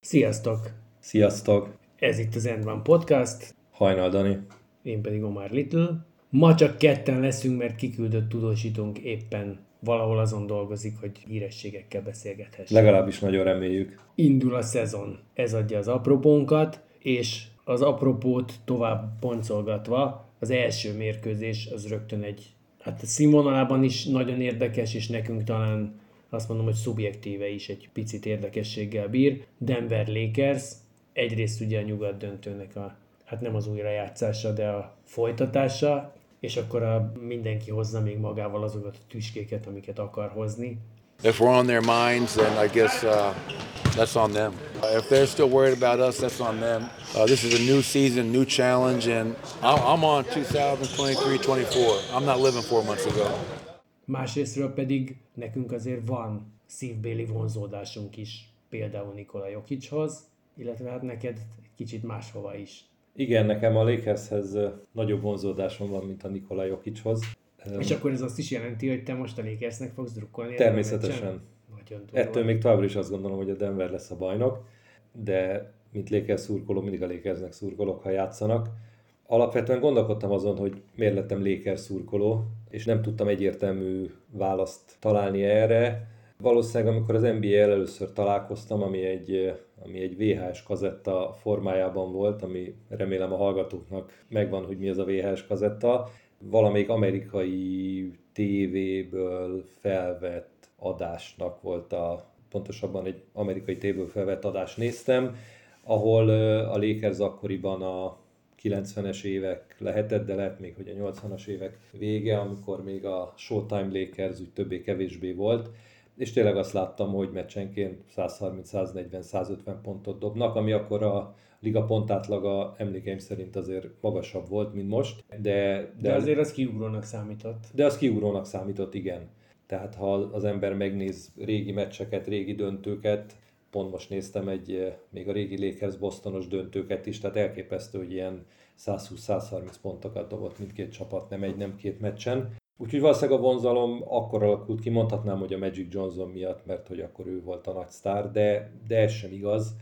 Sziasztok! Sziasztok! Ez itt az N1 Podcast. Hajnal Dani. Én pedig Omar Little. Ma csak ketten leszünk, mert kiküldött tudósítónk éppen valahol azon dolgozik, hogy hírességekkel beszélgethessünk. Legalábbis nagyon reméljük. Indul a szezon. Ez adja az apropónkat, és az apropót tovább boncolgatva az első mérkőzés az rögtön egy, hát a színvonalában is nagyon érdekes, és nekünk talán azt mondom, hogy szubjektíve is egy picit érdekességgel bír. Denver Lakers, egyrészt ugye a nyugat döntőnek a, hát nem az újrajátszása, de a folytatása, és akkor mindenki hozza még magával azokat a tüskéket, amiket akar hozni. If we're on their minds, then I guess that's on them. If they're still worried about us, that's on them. This is a new season, new challenge, and I'm on 2023-24. I'm not living 4 months ago. Másrésztről pedig nekünk azért van szívbéli vonzódásunk is, például Nikola Jokićhoz, illetve hát neked egy kicsit máshova is. Igen, nekem a Lakershez nagyobb vonzódásom van, mint a Nikola Jokićhoz. És akkor ez azt is jelenti, hogy te most a Lakersnek fogsz drukkolni? Természetesen. Ettől még továbbra is azt gondolom, hogy a Denver lesz a bajnok, de mint Lakers szurkoló, mindig a Lakersnek szurkolok, ha játszanak. Alapvetően gondolkodtam azon, hogy miért lettem Lakers szurkoló, és nem tudtam egyértelmű választ találni erre. Valószínűleg amikor az NBA-el először találkoztam, ami egy VHS kazetta formájában volt, ami remélem a hallgatóknak megvan, hogy mi az a VHS kazetta, valamelyik amerikai tévéből felvett adásnak volt pontosabban egy amerikai tévéből felvett adást néztem, ahol a Lakers akkoriban a 90-es évek lehetett, de lehet még, hogy a 80-as évek vége, amikor még a Showtime Lakers úgy többé-kevésbé volt, és tényleg azt láttam, hogy meccsenként 130-140-150 pontot dobnak, ami akkor a liga pontátlaga emlékeim szerint azért magasabb volt, mint most. De azért az kiugrónak számított. De az kiugrónak számított, igen. Tehát ha az ember megnéz régi meccseket, régi döntőket, pont most néztem még a régi Lakers Bostonos döntőket is, tehát elképesztő, hogy ilyen 120-130 pontokat dobott mindkét csapat, nem egy, nem két meccsen. Úgyhogy valószínűleg a vonzalom akkor alakult ki, mondhatnám, hogy a Magic Johnson miatt, mert hogy akkor ő volt a nagy sztár, de ez sem igaz,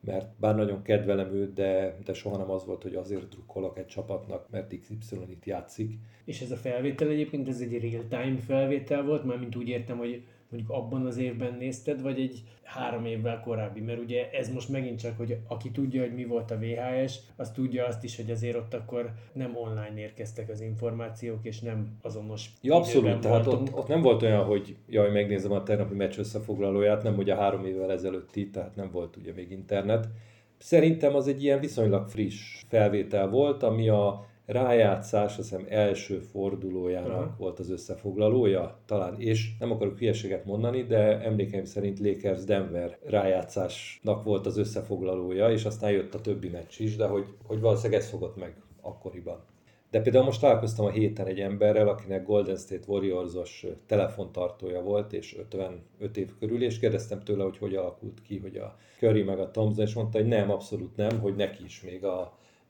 mert bár nagyon kedvelem őt, de soha nem az volt, hogy azért drukkolok egy csapatnak, mert XY itt játszik. És ez a felvétel egyébként, ez egy real-time felvétel volt, mármint úgy értem, hogy mondjuk abban az évben nézted, vagy egy 3 évvel korábbi, mert ugye ez most megint csak, hogy aki tudja, hogy mi volt a VHS, az tudja azt is, hogy azért ott akkor nem online érkeztek az információk, és nem azonos időben voltunk. Abszolút, ott nem volt olyan, hogy jaj, megnézem a tegnapi meccs összefoglalóját, nem ugye 3 évvel ezelőtti, tehát nem volt ugye még internet. Szerintem az egy ilyen viszonylag friss felvétel volt, ami a rájátszás, azt hiszem, első fordulójának volt az összefoglalója talán, és nem akarok hülyeséget mondani, de emlékeim szerint Lakers Denver rájátszásnak volt az összefoglalója, és aztán jött a többi meccs is, de hogy valószínűleg ez fogott meg akkoriban. De például most találkoztam a héten egy emberrel, akinek Golden State Warriors-os telefontartója volt, és 55 év körül, és kérdeztem tőle, hogy alakult ki, hogy a Curry meg a Thompson, és mondta, hogy nem, abszolút nem, hogy neki is még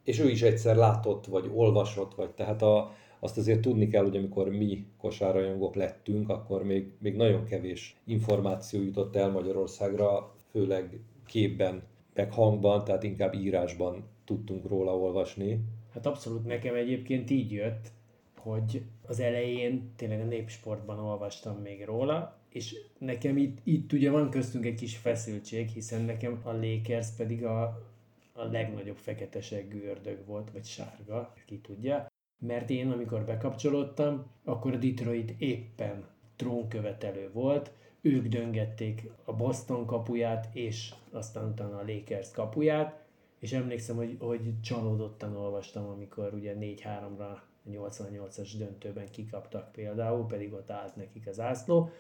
és ő is egyszer látott, vagy olvasott, vagy tehát azt azért tudni kell, hogy amikor mi kosárrajongók lettünk, akkor még nagyon kevés információ jutott el Magyarországra, főleg képben, meg hangban, tehát inkább írásban tudtunk róla olvasni. Hát abszolút nekem egyébként így jött, hogy az elején tényleg a Népsportban olvastam még róla, és nekem itt ugye van köztünk egy kis feszültség, hiszen nekem a Lakers pedig a legnagyobb feketeseggű ördög volt, vagy sárga, ki tudja. Mert én, amikor bekapcsolódtam, akkor a Detroit éppen trónkövetelő volt, ők döngették a Boston kapuját, és aztán utána a Lakers kapuját, és emlékszem, hogy csalódottan olvastam, amikor ugye 4-3-ra a 88-as döntőben kikaptak például, pedig ott állt nekik az ászló,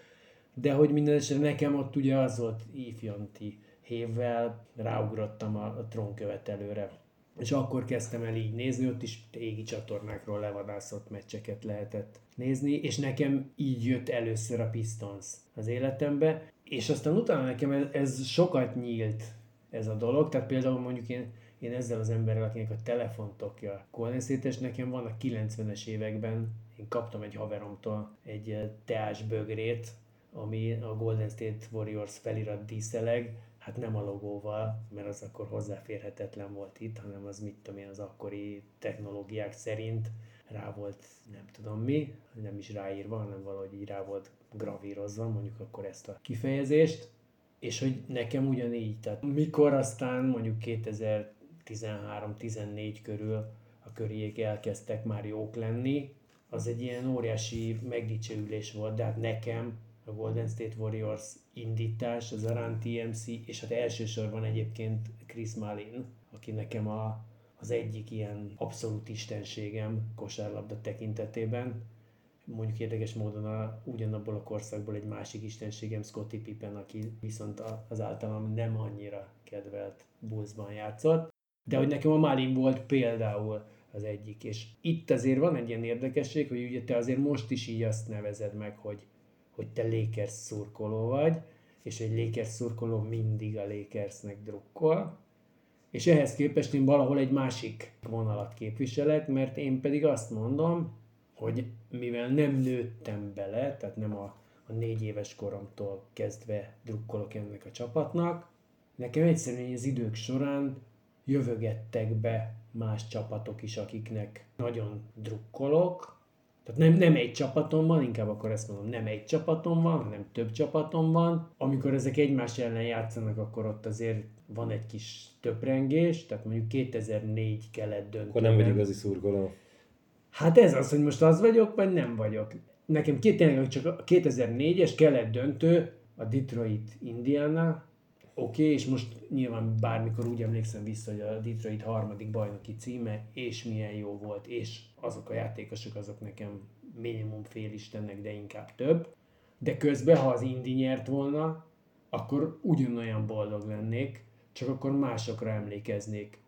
de hogy minden esetre nekem ott ugye az volt ifjanti hévvel ráugrottam a trónkövetelőre. És akkor kezdtem el így nézni, ott is égi csatornákról levadászott meccseket lehetett nézni, és nekem így jött először a Pistons az életembe, és aztán utána nekem ez sokat nyílt ez a dolog, tehát például mondjuk én ezzel az emberrel, akinek a telefontokja Golden State, és nekem van a 90-es években, én kaptam egy haveromtól egy teás bögrét, ami a Golden State Warriors felirat díszeleg, hát nem a logóval, mert az akkor hozzáférhetetlen volt itt, hanem az mit tudom én az akkori technológiák szerint rá volt nem tudom mi, nem is ráírva, hanem valahogy így rá volt gravírozva, mondjuk akkor ezt a kifejezést, és hogy nekem ugyanígy, tehát mikor aztán mondjuk 2013-14 körül a köriék elkezdtek már jók lenni, az egy ilyen óriási megdicsőülés volt, de hát nekem a Golden State Warriors indítás, az a Run TMC, és hát elsősorban egyébként Chris Mullin, aki nekem az egyik ilyen abszolút istenségem kosárlabda tekintetében. Mondjuk érdekes módon ugyanabból a korszakból egy másik istenségem, Scottie Pippen, aki viszont az általam nem annyira kedvelt Bullsban játszott. De hogy nekem a Mullin volt például az egyik, és itt azért van egy ilyen érdekesség, hogy ugye te azért most is így azt nevezed meg, hogy te Lakers szurkoló vagy, és egy Lakers szurkoló mindig a Lakersnek drukkol, és ehhez képest én valahol egy másik vonalat képviselek, mert én pedig azt mondom, hogy mivel nem nőttem bele, tehát nem a 4 éves koromtól kezdve drukkolok ennek a csapatnak, nekem egyszerűen az idők során jövögettek be más csapatok is, akiknek nagyon drukkolok. Tehát nem egy csapatom van, inkább akkor ezt mondom, nem egy csapatom van, hanem több csapatom van. Amikor ezek egymás ellen játszanak, akkor ott azért van egy kis töprengés, tehát mondjuk 2004 kellett döntőben. Akkor nem vagy igazi szurkoló. Hát ez az, hogy most az vagyok, vagy nem vagyok. Nekem tényleg csak a 2004-es kellett döntő, a Detroit Indiana. Oké, és most nyilván bármikor úgy emlékszem vissza, hogy a Detroit harmadik bajnoki címe, és milyen jó volt, és azok a játékosok, azok nekem minimum félistennek, de inkább több. De közben, ha az Indi nyert volna, akkor ugyanolyan boldog lennék, csak akkor másokra emlékeznék.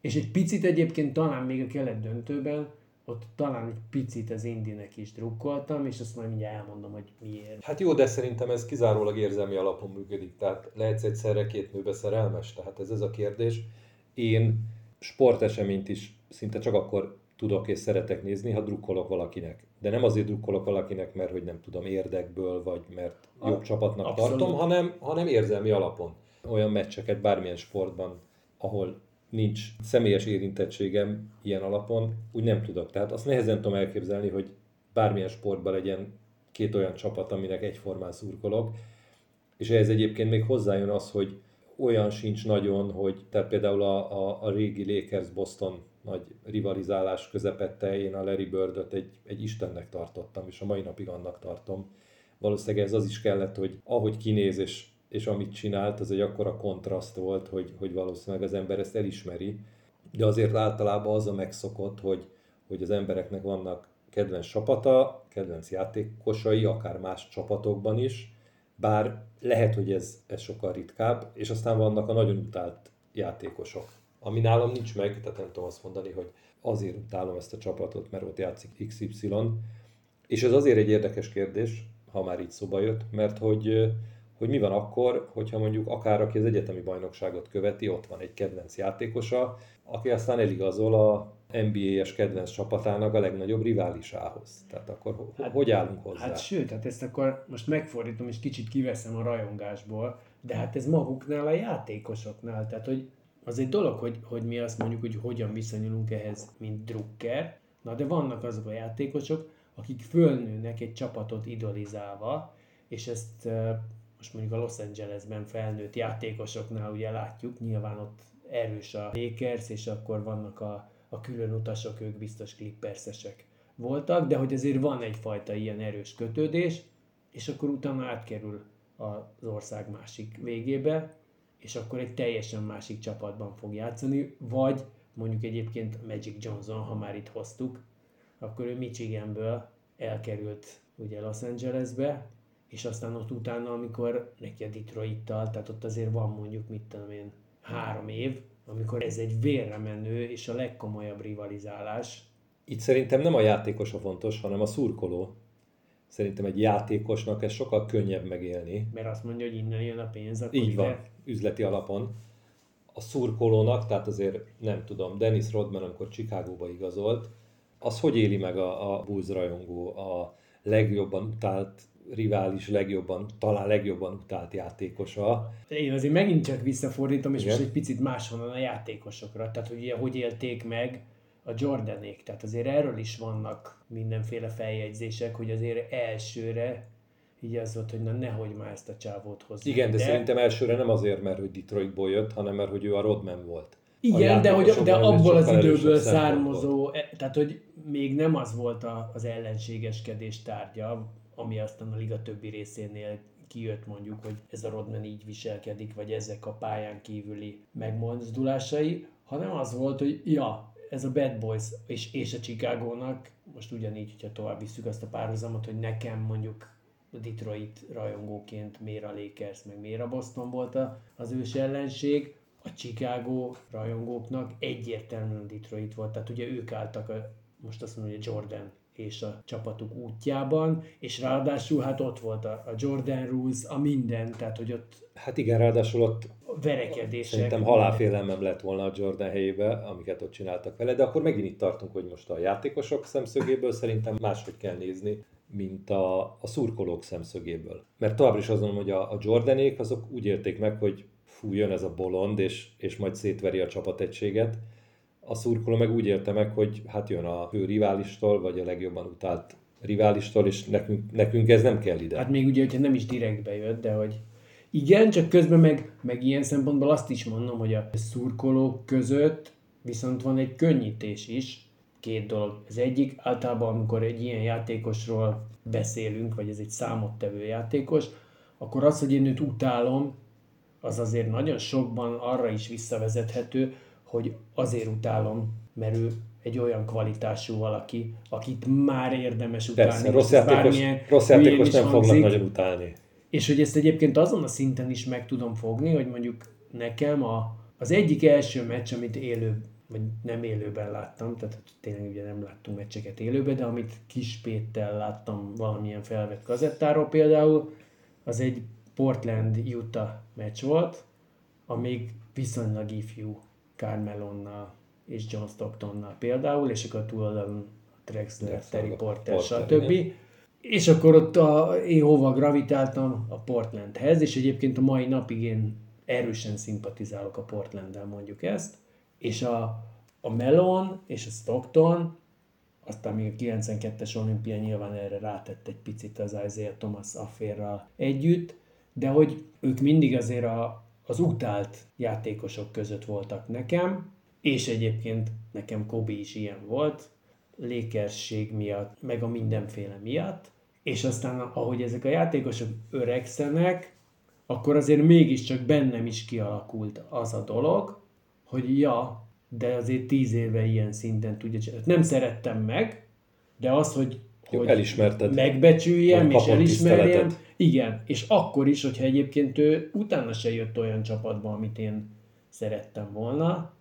És egy picit egyébként talán még a kelet döntőben, ott talán egy picit az Indinek is drukkoltam, és azt majd mindjárt elmondom, hogy miért. Hát jó, de szerintem ez kizárólag érzelmi alapon működik, tehát lehetsz egyszerre két nőbe szerelmes, tehát ez a kérdés. Én sporteseményt is szinte csak akkor tudok és szeretek nézni, ha drukkolok valakinek. De nem azért drukkolok valakinek, mert hogy nem tudom érdekből, vagy mert jobb csapatnak abszolút tartom, hanem érzelmi alapon. Olyan meccseket bármilyen sportban, ahol nincs személyes érintettségem ilyen alapon, úgy nem tudok. Tehát azt nehezen tudom elképzelni, hogy bármilyen sportban legyen két olyan csapat, aminek egyformán szurkolok. És ehhez egyébként még hozzájön az, hogy olyan sincs nagyon, hogy tehát például a régi Lakers-Boston nagy rivalizálás közepette én a Larry Birdöt egy istennek tartottam, és a mai napig annak tartom. Valószínűleg ez az is kellett, hogy ahogy kinéz és amit csinált, az egy akkora kontraszt volt, hogy valószínűleg az ember ezt elismeri. De azért általában az a megszokott, hogy az embereknek vannak kedvenc csapata, kedvenc játékosai, akár más csapatokban is, bár lehet, hogy ez sokkal ritkább, és aztán vannak a nagyon utált játékosok, ami nálam nincs meg, tehát nem tudom azt mondani, hogy azért utálom ezt a csapatot, mert ott játszik XY. És ez azért egy érdekes kérdés, ha már így szóba jött, mert hogy mi van akkor, hogyha mondjuk akár aki az egyetemi bajnokságot követi, ott van egy kedvenc játékosa, aki aztán eligazol a NBA-es kedvenc csapatának a legnagyobb riválisához. Tehát akkor hogy állunk hozzá? Hát sőt, hát ezt akkor most megfordítom és kicsit kiveszem a rajongásból, de hát ez maguknál a játékosoknál. Tehát hogy az egy dolog, hogy mi azt mondjuk, hogy hogyan viszonyulunk ehhez, mint drukker. Na de vannak azok a játékosok, akik fölnőnek egy csapatot idolizálva, és ezt most mondjuk a Los Angelesben felnőtt játékosoknál ugye látjuk, nyilván ott erős a Lakers, és akkor vannak a külön utasok, ők biztos Clippersesek voltak, de hogy azért van egyfajta ilyen erős kötődés, és akkor utána átkerül az ország másik végébe, és akkor egy teljesen másik csapatban fog játszani, vagy mondjuk egyébként Magic Johnson, ha már itt hoztuk, akkor ő Michiganből elkerült ugye Los Angelesbe, és aztán ott utána, amikor neki a Detroittal, tehát ott azért van mondjuk, mit tudom én, 3 év, amikor ez egy vérre menő és a legkomolyabb rivalizálás. Itt szerintem nem a játékos a fontos, hanem a szurkoló. Szerintem egy játékosnak ez sokkal könnyebb megélni. Mert azt mondja, hogy innen jön a pénz, akkor így van, üzleti alapon. A szurkolónak, tehát azért nem tudom, Dennis Rodman, amikor Chicagóba igazolt, az hogy éli meg a Bulls rajongó, a legjobban utált rivális, talán legjobban utált játékosa. Én azért megint csak visszafordítom, és igen, most egy picit máshonnan a játékosokra, tehát ugye hogy élték meg a Jordanék, tehát azért erről is vannak mindenféle feljegyzések, hogy azért elsőre így az volt, hogy na nehogy már ezt a csávót hozzá. Igen, de szerintem elsőre nem azért, mert hogy Detroitból jött, hanem mert hogy ő a Rodman volt. Igen, de abból az időből származó, tehát hogy még nem az volt az ellenségeskedés tárgya, ami aztán a liga többi részénél kijött mondjuk, hogy ez a Rodman így viselkedik, vagy ezek a pályán kívüli megmozdulásai, hanem az volt, hogy ja, ez a Bad Boys és a Chicagónak, most ugyanígy, hogyha tovább visszük azt a párhuzamot, hogy nekem mondjuk a Detroit rajongóként miért a Lakers, meg miért a Boston volt az ős ellenség, a Chicago rajongóknak egyértelműen Detroit volt, tehát ugye ők álltak most azt mondom, hogy a Jordan és a csapatuk útjában, és ráadásul hát ott volt a Jordan Rules, a minden, tehát hogy ott... Hát igen, ráadásul ott verekedések... Szerintem halálfélelmem lett volna a Jordan helyébe, amiket ott csináltak vele, de akkor megint itt tartunk, hogy most a játékosok szemszögéből szerintem máshogy kell nézni, mint a szurkolók szemszögéből. Mert továbbra is azt mondom, hogy a Jordanék azok úgy élték meg, hogy fú, jön ez a bolond, és majd szétveri a csapategységet. A szurkoló meg úgy élte meg, hogy hát jön a fő riválistól, vagy a legjobban utált riválistól, és nekünk ez nem kell ide. Hát még ugye, hogyha nem is direkt bejött, de hogy igen, csak közben meg ilyen szempontból azt is mondom, hogy a szurkolók között viszont van egy könnyítés is, 2 dolog. Az egyik, általában amikor egy ilyen játékosról beszélünk, vagy ez egy számottevő játékos, akkor az, hogy én őt utálom, az azért nagyon sokban arra is visszavezethető, hogy azért utálom, mert ő egy olyan kvalitású valaki, akit már érdemes utálni. Persze, rossz játékos nem fognak nagyon utálni. És hogy ezt egyébként azon a szinten is meg tudom fogni, hogy mondjuk nekem az egyik első meccs, amit élő, vagy nem élőben láttam, tehát tényleg ugye nem láttunk meccseket élőben, de amit Kispéttel láttam valamilyen felvett kazettáról például, az egy Portland-Utah meccs volt, amíg viszonylag ifjú Carmelonnal és John Stocktonnal például, és akkor túloldalon Drexler, Terry Porter, stb. És akkor ott én hova gravitáltam a Portlandhez, és egyébként a mai napig én erősen szimpatizálok a Portlanddel, mondjuk ezt, és a Melon és a Stockton, aztán még a 92-es olimpia nyilván erre rátett egy picit az Isaiah Thomas afférral együtt, de hogy ők mindig azért az utált játékosok között voltak nekem, és egyébként nekem Kobe is ilyen volt, lékerség miatt, meg a mindenféle miatt, és aztán ahogy ezek a játékosok öregszenek, akkor azért mégiscsak bennem is kialakult az a dolog, hogy ja, de azért 10 éve ilyen szinten tudja csinálni. Nem szerettem meg, de az, hogy megbecsüljem és elismerjem. Igen, és akkor is, hogyha egyébként ő utána se jött olyan csapatba, amit én szerettem volna,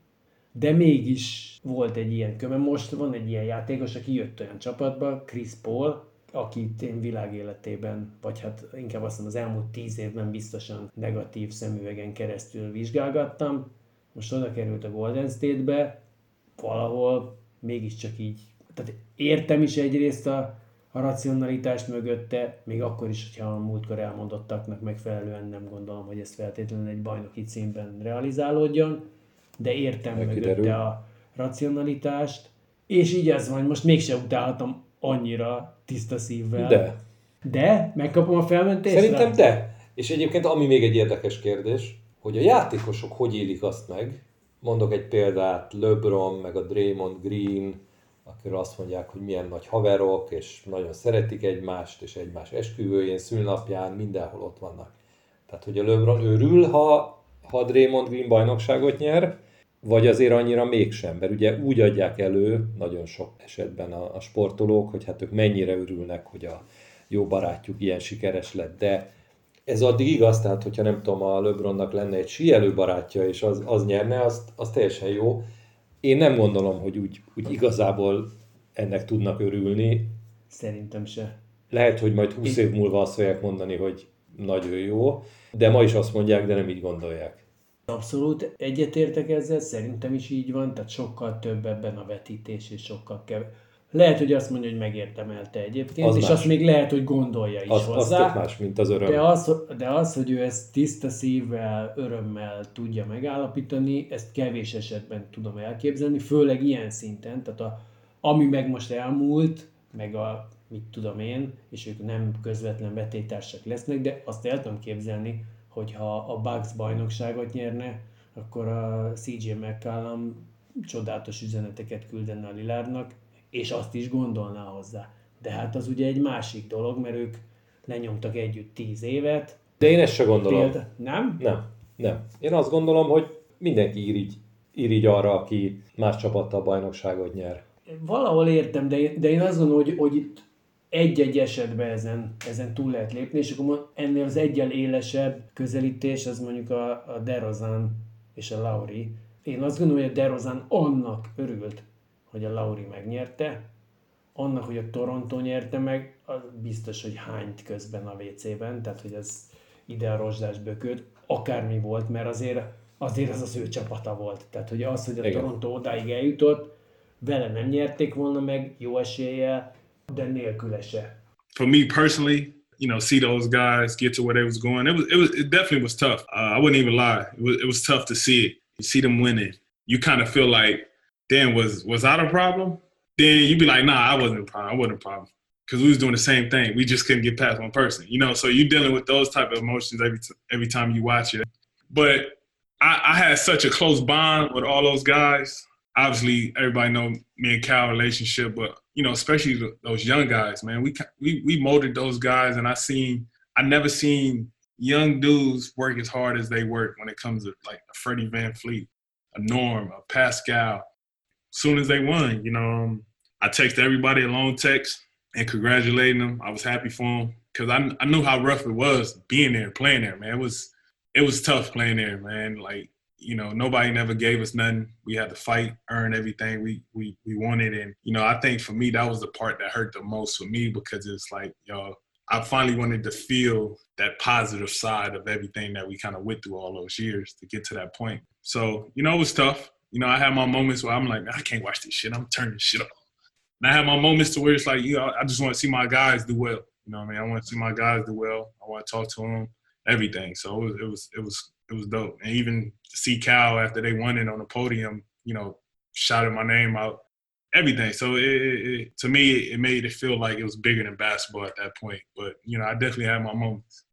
de mégis volt egy ilyen köme. Most van egy ilyen játékos, aki jött olyan csapatba, Chris Paul, akit én világéletében, vagy hát inkább azt mondom, az elmúlt 10 évben biztosan negatív szemüvegen keresztül vizsgálgattam. Most oda került a Golden State-be, valahol mégiscsak így. Tehát értem is egyrészt a racionalitást mögötte, még akkor is, hogyha a múltkor elmondottaknak megfelelően nem gondolom, hogy ez feltétlenül egy bajnoki címben realizálódjon, de értem mögötte a racionalitást, és így ez van, most mégse utálhatom annyira tiszta szívvel. De? Megkapom a felmentést? Szerintem de. És egyébként ami még egy érdekes kérdés, hogy a játékosok hogy élik azt meg, mondok egy példát, LeBron, meg a Draymond Green, akiről azt mondják, hogy milyen nagy haverok, és nagyon szeretik egymást, és egymás esküvőjén, szülnapján, mindenhol ott vannak. Tehát, hogy a LeBron örül, ha Draymond Green bajnokságot nyer, vagy azért annyira mégsem, mert ugye úgy adják elő nagyon sok esetben a sportolók, hogy hát ők mennyire örülnek, hogy a jó barátjuk ilyen sikeres lett, de ez addig igaz, tehát hogyha nem tudom, a LeBronnak lenne egy síelő barátja, és az nyerne, az teljesen jó. Én nem gondolom, hogy úgy igazából ennek tudnak örülni. Szerintem se. Lehet, hogy majd 20 év múlva azt fogják mondani, hogy nagyon jó, de ma is azt mondják, de nem így gondolják. Abszolút egyetértek ezzel, szerintem is így van, tehát sokkal több ebben a vetítés, és sokkal kevesebb. Lehet, hogy azt mondja, hogy megérdemelte egyébként, az és más. Azt még lehet, hogy gondolja is hozzá. Az más, mint az öröm. De az, hogy ő ezt tiszta szívvel, örömmel tudja megállapítani, ezt kevés esetben tudom elképzelni, főleg ilyen szinten, tehát ami meg most elmúlt, meg a mit tudom én, és ők nem közvetlen vetélytársak lesznek, de azt el tudom képzelni, hogyha a Bucks bajnokságot nyerne, akkor a CJ McCollum csodálatos üzeneteket küldene a Lillardnak, és azt is gondolná hozzá. De hát az ugye egy másik dolog, mert ők lenyomtak együtt 10 évet. De én ezt se gondolom. Nem? Nem. Én azt gondolom, hogy mindenki irigy arra, aki más csapattal bajnokságot nyer. Valahol értem, de én azt gondolom, hogy itt egy-egy esetben ezen túl lehet lépni, és akkor ennél az egyel élesebb közelítés, az mondjuk a DeRozan és a Lauri. Én azt gondolom, hogy a DeRozan annak örült, hogy a Lauri megnyerte, annak, hogy a Toronto nyerte meg, az biztos, hogy hányt közben a WC-ben, tehát hogy ez ide a rozsdás bököd, akármi volt, mert azért az ő csapata volt. Tehát hogy az, hogy a Toronto odáig eljutott, vele nem nyerték volna meg, jó eséllyel, de nélküle se. For me personally, see those guys get to where they was going. It definitely was tough. I wouldn't even lie. It was tough to see it. You see them winning. You kind of feel like, damn, was I the problem? Then you'd be like, nah, I wasn't a problem. Because we was doing the same thing. We just couldn't get past one person. So you're dealing with those type of emotions every time you watch it. But I had such a close bond with all those guys. Obviously, everybody know me and Cal relationship, but especially those young guys, man. We molded those guys, and I never seen young dudes work as hard as they work when it comes to like a Freddie Van Fleet, a Norm, a Pascal. As soon as they won, I texted everybody a long text and congratulating them. I was happy for them because I knew how rough it was being there, playing there, man. It was tough playing there, man. Like. Nobody never gave us nothing. We had to fight, earn everything we wanted. And, I think for me, that was the part that hurt the most for me because it's like, I finally wanted to feel that positive side of everything that we kind of went through all those years to get to that point. So, it was tough. I had my moments where I'm like, man, I can't watch this shit. I'm turning this shit off. And I had my moments to where it's like, I just want to see my guys do well. You know what I mean? I want to see my guys do well. I want to talk to them, everything. So it was dope. And even to see Cal after they won it on the podium, shouted my name out, everything. So it, to me, it made it feel like it was bigger than basketball at that point. But, I definitely had my moments.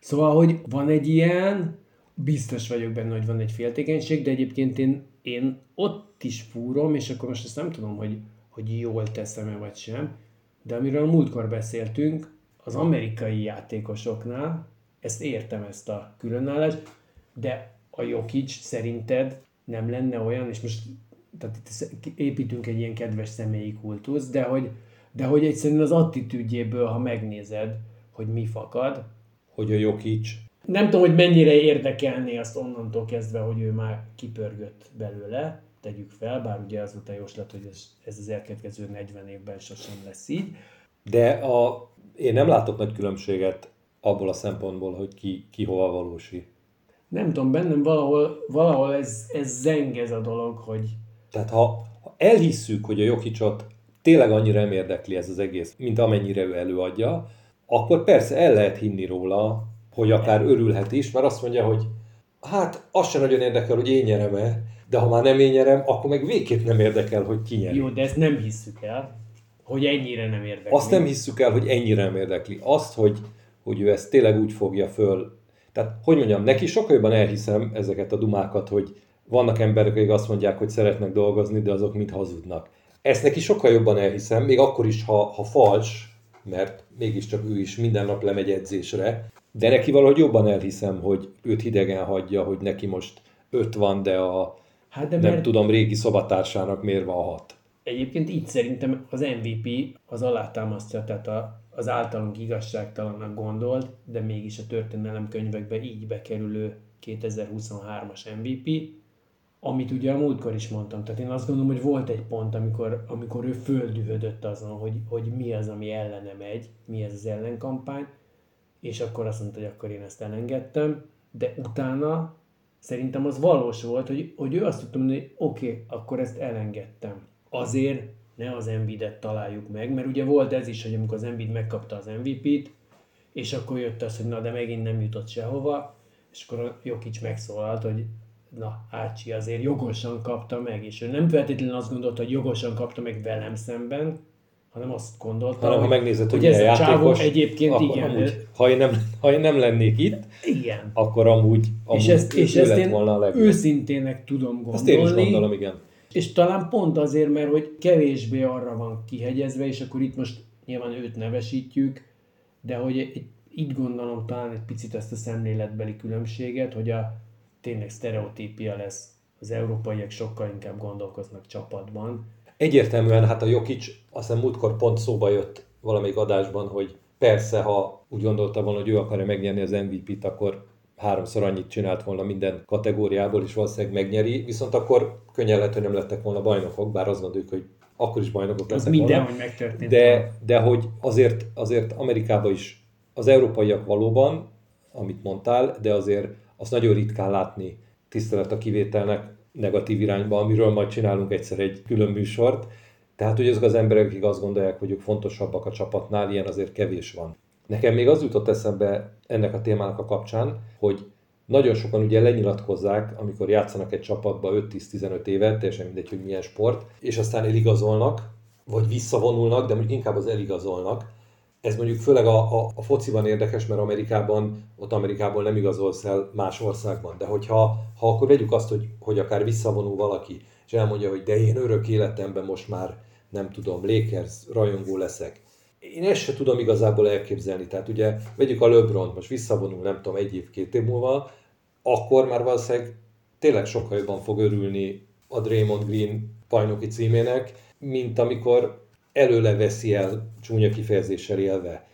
Szóval, hogy van egy ilyen, biztos vagyok benne, hogy van egy féltékenység, de egyébként én ott is fúrom, és akkor most ezt nem tudom, hogy jól teszem-e vagy sem, de amiről múltkor beszéltünk, az amerikai játékosoknál, ezt értem, ezt a különállást, de a Jokic szerinted nem lenne olyan, és most tehát építünk egy ilyen kedves személyi kultuszt, de hogy egyszerűen az attitűdjéből, ha megnézed, hogy mi fakad. Hogy a Jokic. Nem tudom, hogy mennyire érdekelné azt onnantól kezdve, hogy ő már kipörgött belőle, tegyük fel, bár ugye az volt a jóslat, hogy ez az elkövetkező 40 évben sosem lesz így. De én nem látok nagy különbséget abból a szempontból, hogy ki hova valósi. Nem tudom, bennem valahol ez zeng ez a dolog, hogy... Tehát ha elhisszük, hogy a Jokicsot tényleg annyira nem érdekli ez az egész, mint amennyire ő előadja, akkor persze el lehet hinni róla, hogy akár örülhet is, mert azt mondja, hogy hát az sem nagyon érdekel, hogy én nyerem-e, de ha már nem én nyerem, akkor meg végképp nem érdekel, hogy ki nyer. Jó, de ezt nem hisszük el, hogy ennyire nem érdekli. Azt nem hisszük el, hogy ennyire nem érdekli. Azt, hogy ő ezt tényleg úgy fogja föl. Tehát, hogy mondjam, neki sokkal jobban elhiszem ezeket a dumákat, hogy vannak emberek, akik azt mondják, hogy szeretnek dolgozni, de azok mind hazudnak. Ezt neki sokkal jobban elhiszem, még akkor is, ha fals, mert mégiscsak ő is minden nap lemegy edzésre, de neki valahogy jobban elhiszem, hogy őt hidegen hagyja, hogy neki most 5 van, de nem tudom, régi szobatársának mérve a 6. Egyébként így szerintem az MVP az alátámasztja, tehát az általunk igazságtalannak gondolt, de mégis a történelemkönyvekbe így bekerülő 2023-as MVP, amit ugye a múltkor is mondtam. Tehát én azt gondolom, hogy volt egy pont, amikor ő földühödött azon, hogy mi az, ami ellene megy, mi ez az ellenkampány, és akkor azt mondta, hogy akkor én ezt elengedtem, de utána szerintem az valós volt, hogy ő azt tudta mondani, hogy oké, akkor ezt elengedtem. Azért ne az Embiidet találjuk meg, mert ugye volt ez is, hogy amikor az Embiid megkapta az MVP-t, és akkor jött az, hogy na, de megint nem jutott sehova, és akkor a Jokic megszólalt, hogy na, Ácsi azért jogosan kapta meg, és ő nem feltétlenül azt gondolta, hogy jogosan kapta meg velem szemben, hanem azt gondolta, hogy ez a csávó egyébként igen. Amúgy, ha én nem lennék itt, igen. Akkor amúgy és ezt én őszintének tudom gondolni. Ezt én is gondolom, igen. És talán pont azért, mert hogy kevésbé arra van kihegyezve, és akkor itt most nyilván őt nevesítjük, de hogy így gondolom talán egy picit ezt a szemléletbeli különbséget, hogy a tényleg sztereotípia lesz. Az európaiak sokkal inkább gondolkoznak csapatban. Egyértelműen, hát a Jokic, azt hiszem múltkor pont szóba jött valamelyik adásban, hogy persze, ha úgy gondolta volna, hogy ő akarja megnyerni az MVP-t, akkor 3-szor annyit csinált volna minden kategóriából, és valószínűleg megnyeri, viszont akkor könnyen lehet, hogy nem lettek volna bajnokok, bár azt gondoljuk, hogy akkor is bajnokok lesznek volna. Hogy megtörtént. De hogy azért Amerikában is az európaiak valóban, amit mondtál, de azért azt nagyon ritkán látni, tisztelet a kivételnek, negatív irányba, amiről majd csinálunk egyszer egy külön műsort. Tehát, hogy azok az emberek, akik azt gondolják, hogy ők fontosabbak a csapatnál, ilyen azért kevés van. Nekem még az jutott eszembe ennek a témának a kapcsán, hogy nagyon sokan ugye lenyilatkozzák, amikor játszanak egy csapatba 5-10-15 évet, teljesen mindegy, hogy milyen sport, és aztán eligazolnak, vagy visszavonulnak, de mondjuk inkább az eligazolnak. Ez mondjuk főleg a fociban érdekes, mert Amerikából nem igazolsz el más országban. De hogyha akkor vegyük azt, hogy akár visszavonul valaki, és elmondja, hogy de én örök életemben most már nem tudom, Lakers rajongó leszek. Én ezt se tudom igazából elképzelni. Tehát ugye vegyük a LeBront, most visszavonul nem tudom, 1 év, 2 év múlva, akkor már valószínűleg tényleg sokkal jobban fog örülni a Draymond Green bajnoki címének, mint amikor előle veszi el, csúnya kifejezéssel élve.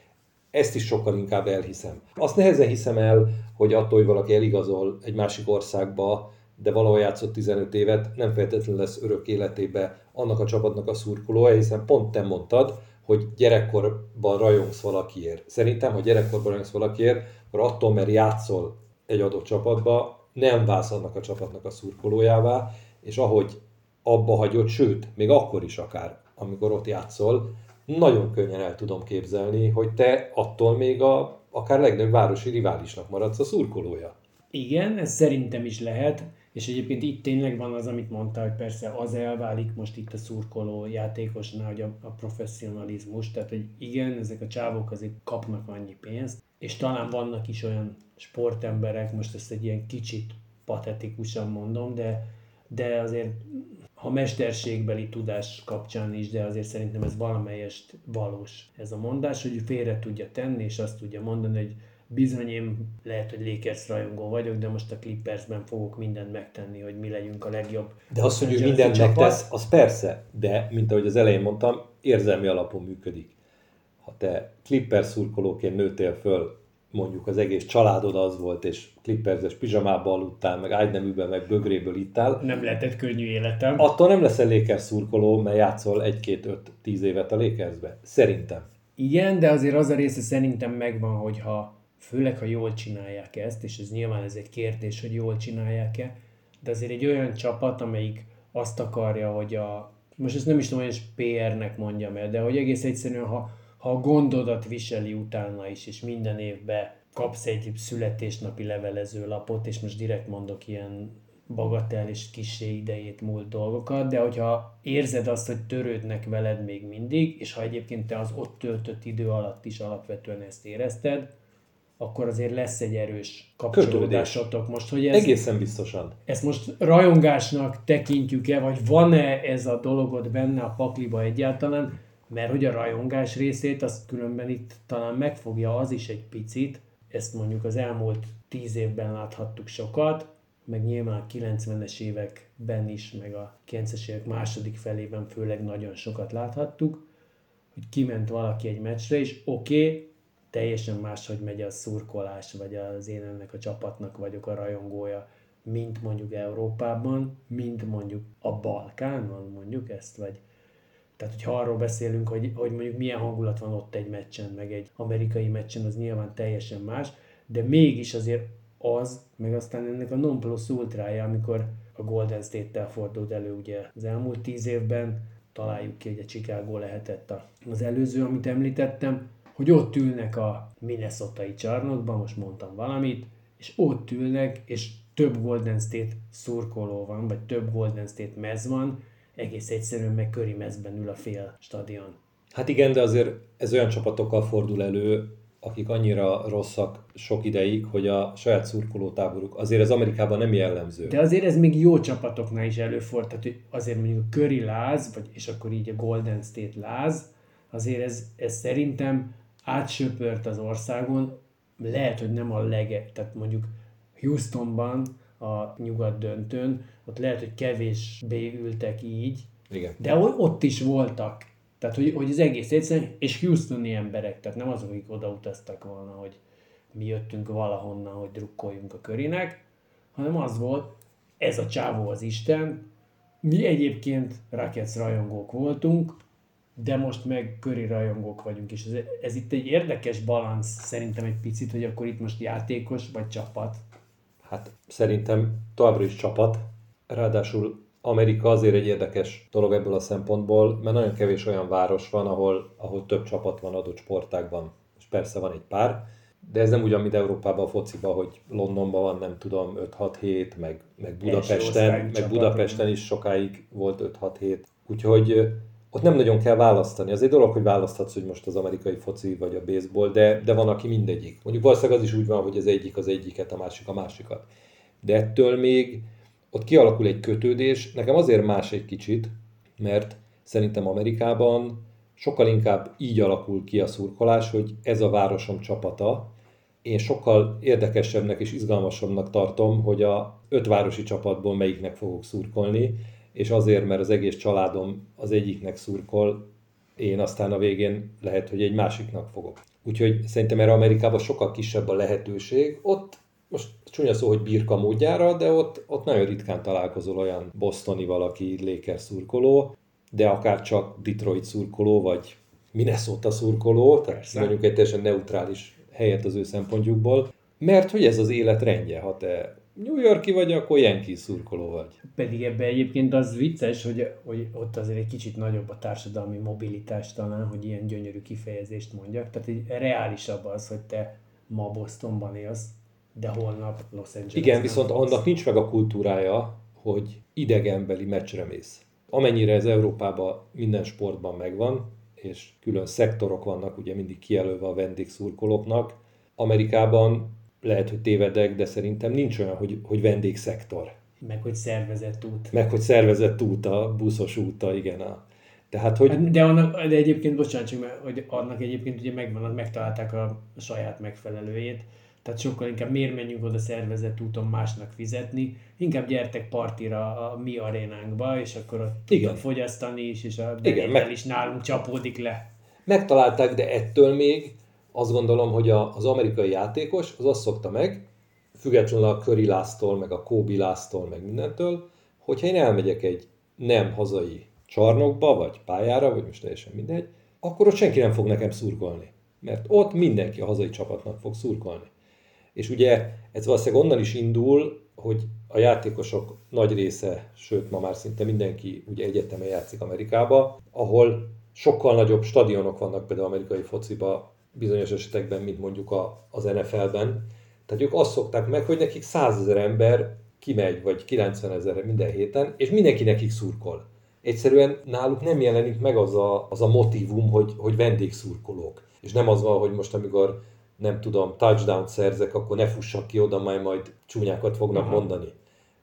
Ezt is sokkal inkább elhiszem. Azt nehezen hiszem el, hogy attól, hogy valaki eligazol egy másik országba, de valahol játszott 15 évet, nem feltétlenül lesz örök életébe annak a csapatnak a szurkolója, hiszen pont te mondtad, hogy gyerekkorban rajongsz valakiért. Szerintem, ha gyerekkorban rajongsz valakiért, akkor attól, mert játszol egy adott csapatba, nem válsz annak a csapatnak a szurkolójává, és ahogy abba hagyod, sőt, még akkor is akár, amikor ott játszol, nagyon könnyen el tudom képzelni, hogy te attól még akár legnagyobb városi riválisnak maradsz a szurkolója. Igen, ez szerintem is lehet, és egyébként itt tényleg van az, amit mondtál, hogy persze az elválik most itt a szurkoló játékosnál, hogy a professzionalizmus, tehát hogy igen, ezek a csávok azért kapnak annyi pénzt, és talán vannak is olyan sportemberek, most ezt egy ilyen kicsit patetikusan mondom, de azért ha mesterségbeli tudás kapcsán is, de azért szerintem ez valamelyest valós ez a mondás, hogy félre tudja tenni, és azt tudja mondani, hogy bizony én lehet, hogy Lakers rajongó vagyok, de most a Clippersben fogok mindent megtenni, hogy mi legyünk a legjobb. De azt, hogy ő mindent megtesz, az persze, de mint ahogy az elején mondtam, érzelmi alapon működik. Ha te Clippers szurkolóként nőttél föl, mondjuk az egész családod az volt, és Clipperses pizsamába aludtál, meg ágyneműben, meg bögréből ittál. Nem lehetett könnyű életem. Attól nem leszel Lakers szurkoló, mert játszol 1-2-5-10 évet a Lakersbe. Szerintem. Igen, de azért az a része szerintem megvan, hogyha főleg, ha jól csinálják ezt, és ez nyilván ez egy kérdés, hogy jól csinálják-e, de azért egy olyan csapat, amelyik azt akarja, hogy most ezt nem is tudom, hogy PR-nek mondjam el, de hogy egész egyszerűen, ha a gondodat viseli utána is, és minden évben kapsz egy születésnapi levelező lapot, és most direkt mondok ilyen bagatell és kissé idejét múlt dolgokat, de hogyha érzed azt, hogy törődnek veled még mindig, és ha egyébként te az ott töltött idő alatt is alapvetően ezt érezted, akkor azért lesz egy erős kapcsolódásotok most, hogy ez... Egészen biztosan. Ezt most rajongásnak tekintjük-e, vagy van-e ez a dologod benne a pakliba egyáltalán? Mert hogy a rajongás részét, azt különben itt talán megfogja az is egy picit, ezt mondjuk az elmúlt 10 évben láthattuk sokat, meg nyilván 90-es években is, meg a 90-es évek második felében főleg nagyon sokat láthattuk, hogy kiment valaki egy meccsre, és oké, teljesen máshogy megy a szurkolás, vagy az én ennek a csapatnak vagyok a rajongója, mint mondjuk Európában, mint mondjuk a Balkánon, mondjuk ezt, vagy... Tehát, hogyha arról beszélünk, hogy mondjuk milyen hangulat van ott egy meccsen, meg egy amerikai meccsen, az nyilván teljesen más, de mégis azért az, meg aztán ennek a non plus ultrája, amikor a Golden State-tel fordult elő, ugye az elmúlt 10 évben, találjuk ki, hogy a Chicago lehetett az előző, amit említettem, hogy ott ülnek a Minnesota-i csarnokban, most mondtam valamit, és ott ülnek, és több Golden State szurkoló van, vagy több Golden State mez van, egész egyszerűen meg köri mezben ül a fél stadion. Hát igen, de azért ez olyan csapatokkal fordul elő, akik annyira rosszak sok ideig, hogy a saját szurkolótáboruk, azért ez Amerikában nem jellemző. De azért ez még jó csapatoknál is előfordul, hogy azért mondjuk a Curry láz, vagy, és akkor így a Golden State láz, azért ez szerintem átsöpört az országon, lehet, hogy nem a tehát mondjuk Houstonban, a nyugat döntőn, ott lehet, hogy kevésbé ültek így, igen. De ott is voltak. Tehát, hogy az egész egyszerűen, és houstoni emberek, tehát nem azok, akik odautaztak volna, hogy mi jöttünk valahonnan, hogy drukkoljunk a körének, hanem az volt, ez a csávó az Isten, mi egyébként Rockets rajongók voltunk, de most meg Curry rajongók vagyunk, és ez itt egy érdekes balansz szerintem egy picit, hogy akkor itt most játékos vagy csapat. Hát szerintem továbbra is csapat, ráadásul Amerika azért egy érdekes dolog ebből a szempontból, mert nagyon kevés olyan város van, ahol több csapat van adott sportágban, és persze van egy pár, de ez nem ugyan, mint Európában a fociban, hogy Londonban van, nem tudom, 5-6-7, meg Budapesten is sokáig volt 5-6-7, úgyhogy ott nem nagyon kell választani. Az egy dolog, hogy választhatsz, hogy most az amerikai foci vagy a baseball, de van, aki mindegyik. Mondjuk valószínűleg az is úgy van, hogy az egyik az egyiket, a másik a másikat. De ettől még ott kialakul egy kötődés. Nekem azért más egy kicsit, mert szerintem Amerikában sokkal inkább így alakul ki a szurkolás, hogy ez a városom csapata. Én sokkal érdekesebbnek és izgalmasabbnak tartom, hogy a 5 városi csapatból melyiknek fogok szurkolni, és azért, mert az egész családom az egyiknek szurkol, én aztán a végén lehet, hogy egy másiknak fogok. Úgyhogy szerintem erre Amerikában sokkal kisebb a lehetőség. Ott, most csúnya szó, hogy birka módjára, de ott nagyon ritkán találkozol olyan bostoni valaki Lakers szurkoló, de akár csak Detroit szurkoló, vagy Minnesota szurkoló, tehát mondjuk egy teljesen neutrális helyet az ő szempontjukból, mert hogy ez az élet rendje, ha te... New York-i vagy, akkor Yankee szurkoló vagy. Pedig ebben egyébként az vicces, hogy ott azért egy kicsit nagyobb a társadalmi mobilitás talán, hogy ilyen gyönyörű kifejezést mondjak. Tehát egy reálisabb az, hogy te ma Bostonban élsz, de holnap Los Angeles. Igen, viszont annak nincs meg a kultúrája, hogy idegenbeli meccsre mész. Amennyire ez Európában minden sportban megvan, és külön szektorok vannak, ugye mindig kijelölve a vendégszurkolóknak, Amerikában lehet, hogy tévedek, de szerintem nincs olyan, hogy vendégszektor. Meg hogy szervezett út. Meg hogy szervezett út, a buszos úta, igen. Tehát, hogy... de egyébként, bocsánat, csak, hogy annak egyébként ugye megtalálták a saját megfelelőjét. Tehát sokkal inkább miért menjünk oda szervezett úton másnak fizetni, inkább gyertek partira a mi arénánkba, és akkor ott tudod fogyasztani is, és a bevétel is nálunk csapódik le. Megtalálták, de ettől még azt gondolom, hogy az amerikai játékos az azt szokta meg, függetlenül a Curry láztól, meg a Kobe láztól, meg mindentől, hogyha én elmegyek egy nem hazai csarnokba, vagy pályára, vagy most teljesen mindegy, akkor ott senki nem fog nekem szurkolni. Mert ott mindenki a hazai csapatnak fog szurkolni. És ugye ez valószínűleg onnan is indul, hogy a játékosok nagy része, sőt ma már szinte mindenki ugye egyetemen játszik Amerikába, ahol sokkal nagyobb stadionok vannak például amerikai fociba, bizonyos esetekben, mint mondjuk az NFL-ben. Tehát ők azt szokták meg, hogy nekik 100 000 ember kimegy, vagy 90 000 minden héten, és mindenki nekik szurkol. Egyszerűen náluk nem jelenik meg az a motívum, hogy vendégszurkolók. És nem az van, hogy most amikor, nem tudom, touchdown szerzek, akkor ne fussak ki oda, majd csúnyákat fognak mondani.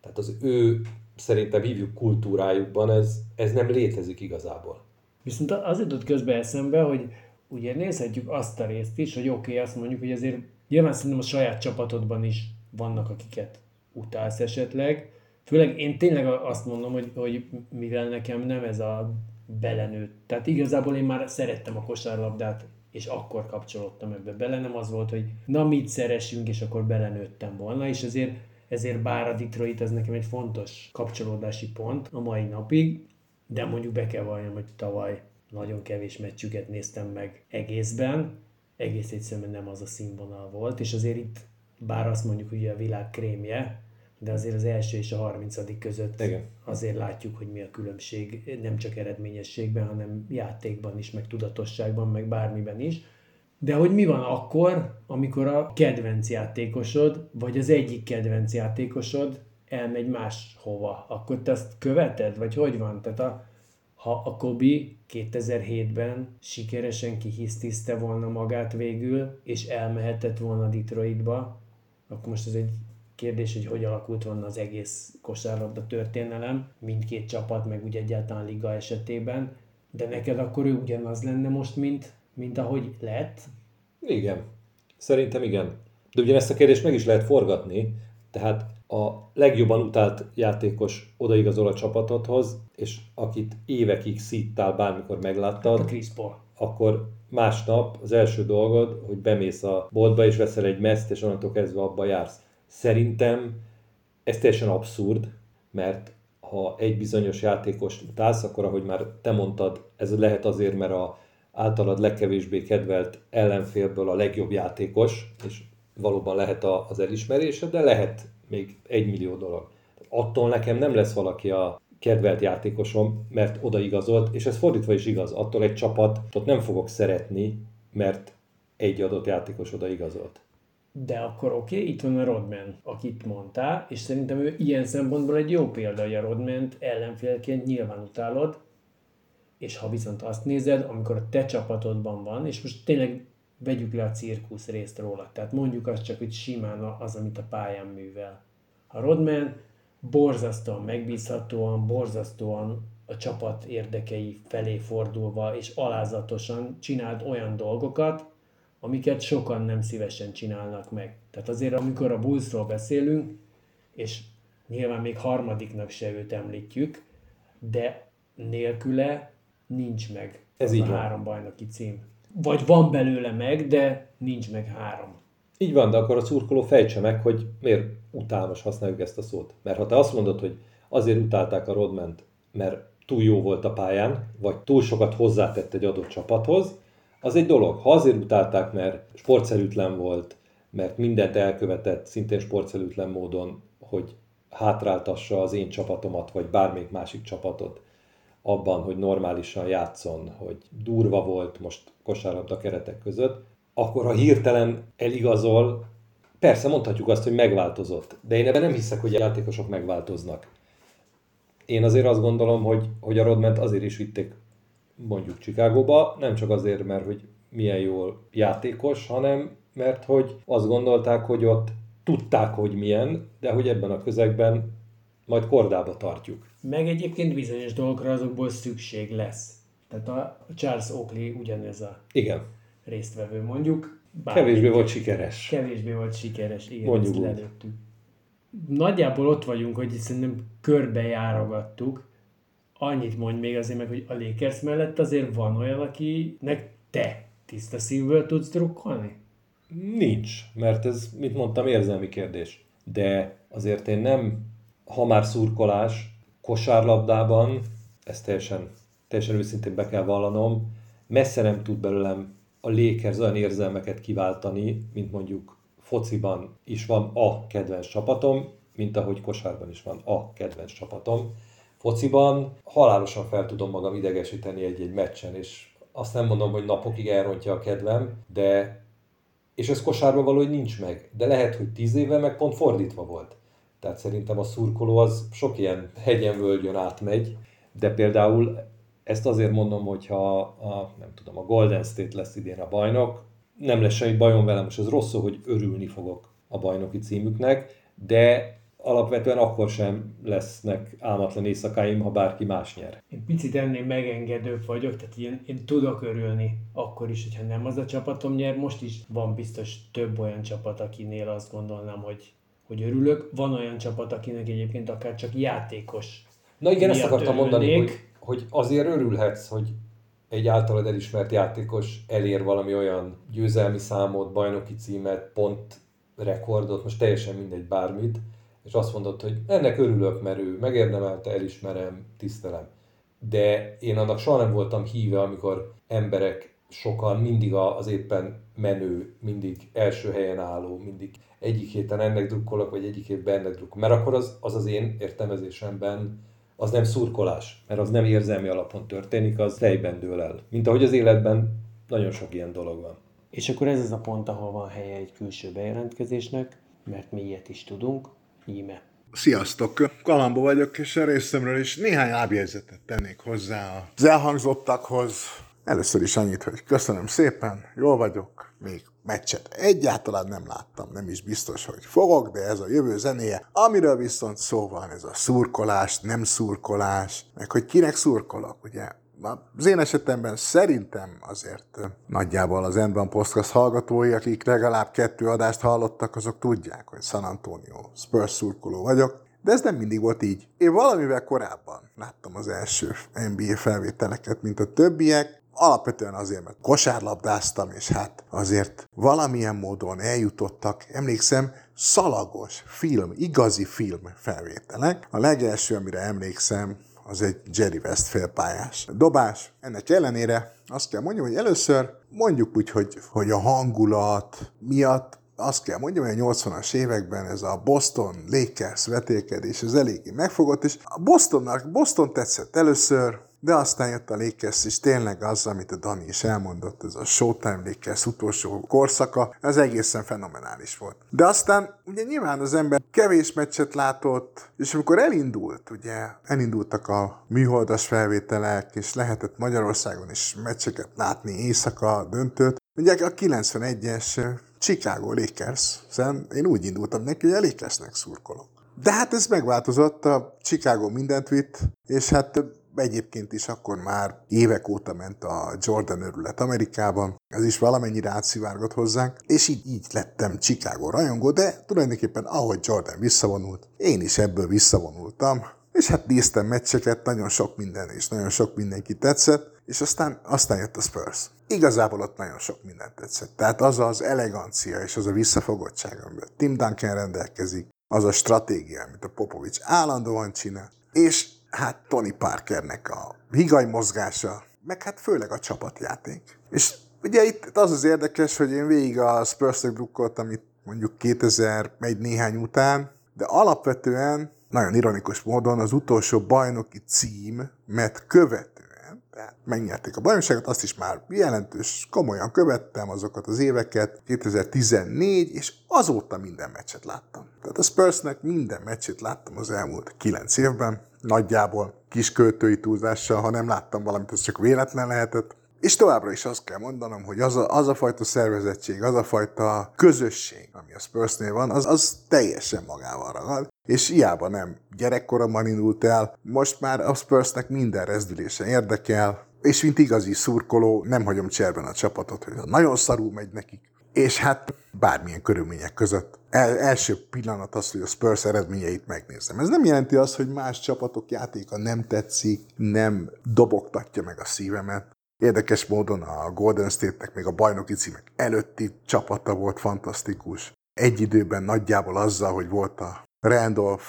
Tehát az ő, szerintem hívjuk kultúrájukban, ez nem létezik igazából. Viszont az jutott közbe eszembe, hogy ugye nézhetjük azt a részt is, hogy oké, azt mondjuk, hogy azért nyilván szerintem a saját csapatodban is vannak, akiket utálsz esetleg. Főleg én tényleg azt mondom, hogy mivel nekem nem ez a belenőtt. Tehát igazából én már szerettem a kosárlabdát, és akkor kapcsolódtam ebbe bele, nem az volt, hogy na mit szeressünk, és akkor belenőttem volna, és ezért bár a Detroit az nekem egy fontos kapcsolódási pont a mai napig, de mondjuk be kell valljam, hogy tavaly nagyon kevés meccsüket néztem meg egészben, egész egyszerűen nem az a színvonal volt, és azért itt bár azt mondjuk, hogy a világ krémje, de azért az első és a 30. között igen, azért látjuk, hogy mi a különbség, nem csak eredményességben, hanem játékban is, meg tudatosságban, meg bármiben is. De hogy mi van akkor, amikor a kedvenc játékosod, vagy az egyik kedvenc játékosod elmegy máshova? Akkor te azt követed, vagy hogy van? Tehát ha a Kobe 2007-ben sikeresen kihisztiszte volna magát végül, és elmehetett volna Detroitba, akkor most ez egy kérdés, hogy hogy alakult volna az egész kosárlabda történelem, mindkét csapat, meg úgy egyáltalán liga esetében, de neked akkor ő ugyanaz lenne most, mint ahogy lett? Igen. Szerintem igen. De ugyanezt a kérdést meg is lehet forgatni, tehát a legjobban utált játékos odaigazol a csapatodhoz, és akit évekig szittál, bármikor megláttad, hát akkor másnap az első dolgod, hogy bemész a boltba és veszel egy meszt, és onnantól kezdve abba jársz. Szerintem ez teljesen abszurd, mert ha egy bizonyos játékost utálsz, akkor ahogy már te mondtad, ez lehet azért, mert a általad legkevésbé kedvelt ellenfélből a legjobb játékos, és valóban lehet az elismerése, de lehet még 1 millió dolog. Attól nekem nem lesz valaki a kedvelt játékosom, mert odaigazolt, és ez fordítva is igaz, attól egy csapatot nem fogok szeretni, mert egy adott játékos odaigazolt. De akkor oké, itt van a Rodman, akit mondtál, és szerintem ő ilyen szempontból egy jó példa, hogy a Rodmant ellenfélként nyilván utálod, és ha viszont azt nézed, amikor a te csapatodban van, és most tényleg vegyük le a cirkusz részt róla, tehát mondjuk azt csak, hogy simán az, amit a pályán művel. A Rodman borzasztóan megbízhatóan, borzasztóan a csapat érdekei felé fordulva, és alázatosan csinált olyan dolgokat, amiket sokan nem szívesen csinálnak meg. Tehát azért, amikor a Bullsról beszélünk, és nyilván még harmadiknak se őt említjük, de nélküle nincs meg ez így a van. 3 bajnoki cím. Vagy van belőle meg, de nincs meg 3. Így van, de akkor a szurkoló fejtse meg, hogy miért utálmas, használjuk ezt a szót. Mert ha te azt mondod, hogy azért utálták a Rodmant, mert túl jó volt a pályán, vagy túl sokat hozzátett egy adott csapathoz, az egy dolog. Ha azért utálták, mert sportszerűtlen volt, mert mindent elkövetett szintén sportszerűtlen módon, hogy hátráltassa az én csapatomat, vagy bármelyik másik csapatot abban, hogy normálisan játszon, hogy durva volt most kosárlabda keretek között, akkor ha hirtelen eligazol, persze mondhatjuk azt, hogy megváltozott, de én ebben nem hiszek, hogy a játékosok megváltoznak. Én azért azt gondolom, hogy a Rodmant azért is vitték mondjuk Chicagóba, nem csak azért, mert hogy milyen jól játékos, hanem mert hogy azt gondolták, hogy ott tudták, hogy milyen, de hogy ebben a közegben majd kordába tartjuk. Meg egyébként bizonyos dolgokra azokból szükség lesz. Tehát a Charles Oakley ugyanez a igen, résztvevő mondjuk. Kevésbé volt sikeres. Igen, mondjuk ezt lelőttük. Nagyjából ott vagyunk, hogy szerintem körbejárogattuk. Annyit mondj még azért meg, hogy a Lakers mellett azért van olyan, akinek te tiszta szívből tudsz drukkolni? Nincs, mert ez, mint mondtam, érzelmi kérdés. De azért én nem, ha már szurkolás, kosárlabdában, ezt teljesen őszintén be kell vallanom, messze nem tud belőlem a Lakers olyan érzelmeket kiváltani, mint mondjuk fociban is van a kedvenc csapatom, mint ahogy kosárban is van a kedvenc csapatom. Fociban halálosan fel tudom magam idegesíteni egy-egy meccsen, és azt nem mondom, hogy napokig elrontja a kedvem, de és ez kosárban valahogy nincs meg, de lehet, hogy 10 évvel meg pont fordítva volt. Tehát szerintem a szurkoló az sok ilyen hegyen-völgyön átmegy, de például ezt azért mondom, hogyha a Golden State lesz idén a bajnok, nem lesz semmi bajom velem, és ez rosszul, hogy örülni fogok a bajnoki címüknek, de alapvetően akkor sem lesznek álmatlan éjszakáim, ha bárki más nyer. Én picit ennél megengedőbb vagyok, tehát én tudok örülni akkor is, hogyha nem az a csapatom nyer. Most is van biztos több olyan csapat, akinél azt gondolnám, hogy örülök. Van olyan csapat, akinek egyébként akár csak játékos. Na igen, ezt akartam mondani, hogy, hogy azért örülhetsz, hogy egy általad elismert játékos elér valami olyan győzelmi számot, bajnoki címet, pont rekordot, most teljesen mindegy, bármit, és azt mondod, hogy ennek örülök, mert ő megérdemelte, elismerem, tisztelem. De én annak soha nem voltam híve, amikor emberek sokan mindig az éppen menő, mindig első helyen álló, mindig egyik héten ennek drukkolok, vagy egyik hétben ennek drukkolok. Mert akkor az én értelmezésemben az nem szurkolás, mert az nem érzelmi alapon történik, az fejben dől el. Mint ahogy az életben nagyon sok ilyen dolog van. És akkor ez az a pont, ahol van helye egy külső bejelentkezésnek, mert mi ilyet is tudunk, íme. Sziasztok! Kalambó vagyok, és a részemről is néhány ábjegyzetet tennék hozzá az elhangzottakhoz. Először is annyit, hogy köszönöm szépen, jól vagyok, még meccset egyáltalán nem láttam, nem is biztos, hogy fogok, de ez a jövő zenéje. Amiről viszont szó van, ez a szurkolás, nem szurkolás, meg hogy kinek szurkolok, ugye? Az én esetemben szerintem azért nagyjából az N-ban Podcast hallgatói, akik legalább 2 adást hallottak, azok tudják, hogy San Antonio Spurs szurkoló vagyok, de ez nem mindig volt így. Én valamivel korábban láttam az első NBA felvételeket, mint a többiek, alapvetően azért, mert kosárlabdáztam, és hát azért valamilyen módon eljutottak, emlékszem, szalagos film, igazi film felvételek. A legelső, amire emlékszem, az egy Jerry West félpályás dobás. Ennek ellenére azt kell mondjam, hogy először mondjuk úgy, hogy a hangulat miatt azt kell mondjam, hogy a 80-as években ez a Boston Lakers vetékedés az eléggé megfogott, és a Boston tetszett először, de aztán jött a Lakers, és tényleg az, amit a Dani is elmondott, ez a Showtime Lakers utolsó korszaka, ez egészen fenomenális volt. De aztán ugye nyilván az ember kevés meccset látott, és amikor elindult, ugye elindultak a műholdas felvételek, és lehetett Magyarországon is meccseket látni éjszaka döntőt, ugye a 91-es Chicago Lakers, hiszen én úgy indultam neki, hogy a Lakersnek szurkolok. De hát ez megváltozott, a Chicago mindent vitt, és hát egyébként is akkor már évek óta ment a Jordan örület Amerikában, ez is valamennyire átszivárgott hozzánk, és így lettem Chicago rajongó, de tulajdonképpen ahogy Jordan visszavonult, én is ebből visszavonultam, és hát néztem meccseket, nagyon sok minden, és nagyon sok mindenki tetszett, és aztán jött a Spurs. Igazából ott nagyon sok mindent tetszett. Tehát az az elegancia és az a visszafogottság, amivel Tim Duncan rendelkezik, az a stratégia, amit a Popovics állandóan csinál, és hát Tony Parkernek a higany mozgása, meg hát főleg a csapatjáték. És ugye itt az az érdekes, hogy én végig a Spursnek drukkoltam itt mondjuk 2001 néhány után, de alapvetően, nagyon ironikus módon az utolsó bajnoki címet követően, tehát megnyerték a bajnokságot, azt is már jelentős, komolyan követtem azokat az éveket, 2014, és azóta minden meccset láttam. Tehát a Spursnek minden meccsét láttam az elmúlt 9 évben, nagyjából kis költői túlzással, ha nem láttam valamit, az csak véletlen lehetett. És továbbra is azt kell mondanom, hogy az a fajta szervezettség, az a fajta közösség, ami a Spursnél van, az teljesen magával ragad. És hiába nem gyerekkoromban indult el, most már a Spursnek minden rezdülése érdekel, és mint igazi szurkoló nem hagyom cserben a csapatot, hogy nagyon szarul megy nekik. És hát bármilyen körülmények között. Első pillanat az, hogy a Spurs eredményeit megnézem. Ez nem jelenti azt, hogy más csapatok játéka nem tetszik, nem dobogtatja meg a szívemet. Érdekes módon a Golden State-nek még a bajnoki címek előtti csapata volt fantasztikus. Egy időben nagyjából azzal, hogy volt a Randolph,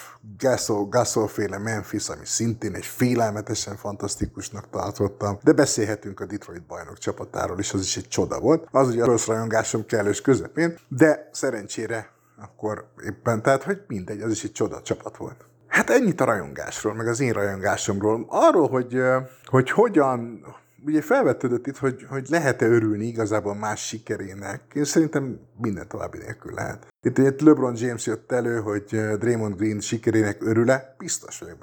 Gasol-féle Memphis, ami szintén egy félelmetesen fantasztikusnak tartottam, de beszélhetünk a Detroit bajnok csapatáról is, az is egy csoda volt. Az ugye a rossz rajongásom kellős közepén, de szerencsére akkor éppen, tehát hogy mindegy, az is egy csoda csapat volt. Hát ennyit a rajongásról, meg az én rajongásomról. Arról, hogy hogyan, ugye felvetődött itt, hogy lehet-e örülni igazából más sikerének. Én szerintem minden további nélkül lehet. Itt LeBron James jött elő, hogy Draymond Green sikerének örül-e? Biztos vagyok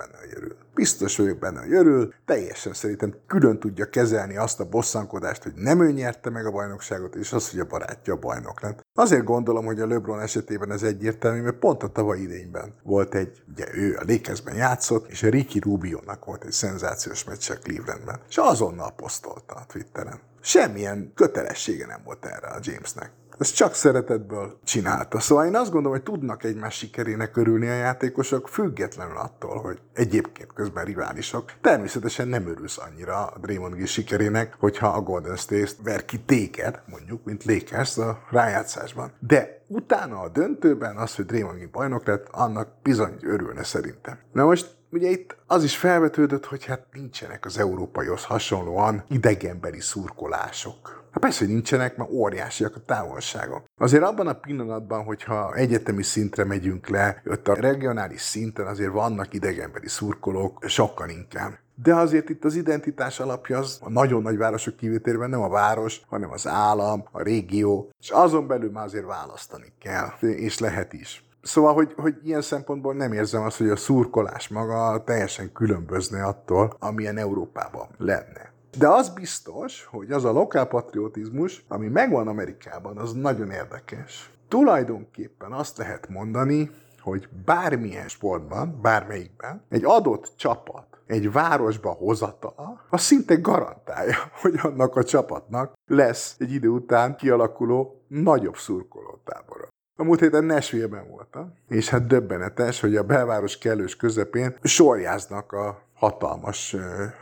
benne, hogy örül. Teljesen szerintem külön tudja kezelni azt a bosszankodást, hogy nem ő nyerte meg a bajnokságot, és azt, hogy a barátja a bajnok lett. Azért gondolom, hogy a LeBron esetében ez egyértelmű, mert pont a tavaly idényben volt ugye ő a Lakersben játszott, és a Ricky Rubionak volt egy szenzációs meccs a Clevelandben. És azonnal posztolta a Twitteren. semmilyen kötelessége nem volt erre a Jamesnek. Ezt csak szeretetből csinálta. Szóval én azt gondolom, hogy tudnak egymás sikerének örülni a játékosok, függetlenül attól, hogy egyébként közben riválisok. Természetesen nem örülsz annyira a Draymond Green sikerének, hogyha a Golden State ver ki téged, mondjuk, mint Lakers a rájátszásban. De utána a döntőben az, hogy Draymond Green bajnok lett, annak bizony örülne szerintem. Na most ugye itt az is felvetődött, hogy hát nincsenek az európaihoz hasonlóan idegenbeli szurkolások. Hát persze, hogy nincsenek, mert óriásiak a távolságok. Azért abban a pillanatban, hogyha egyetemi szintre megyünk le, ott a regionális szinten azért vannak idegenbeli szurkolók, sokkal inkább. De azért itt az identitás alapja az a nagyon nagy városok kivételében nem a város, hanem az állam, a régió, és azon belül már azért választani kell, és lehet is. Szóval, hogy ilyen szempontból nem érzem azt, hogy a szurkolás maga teljesen különbözne attól, amilyen Európában lenne. De az biztos, hogy az a lokálpatriotizmus, ami megvan Amerikában, az nagyon érdekes. Tulajdonképpen azt lehet mondani, hogy bármilyen sportban, bármelyikben, egy adott csapat egy városba hozatala, az szinte garantálja, hogy annak a csapatnak lesz egy idő után kialakuló nagyobb szurkolótábora. A múlt héten Nashville-ben voltam, és hát döbbenetes, hogy a belváros kellős közepén sorjáznak a hatalmas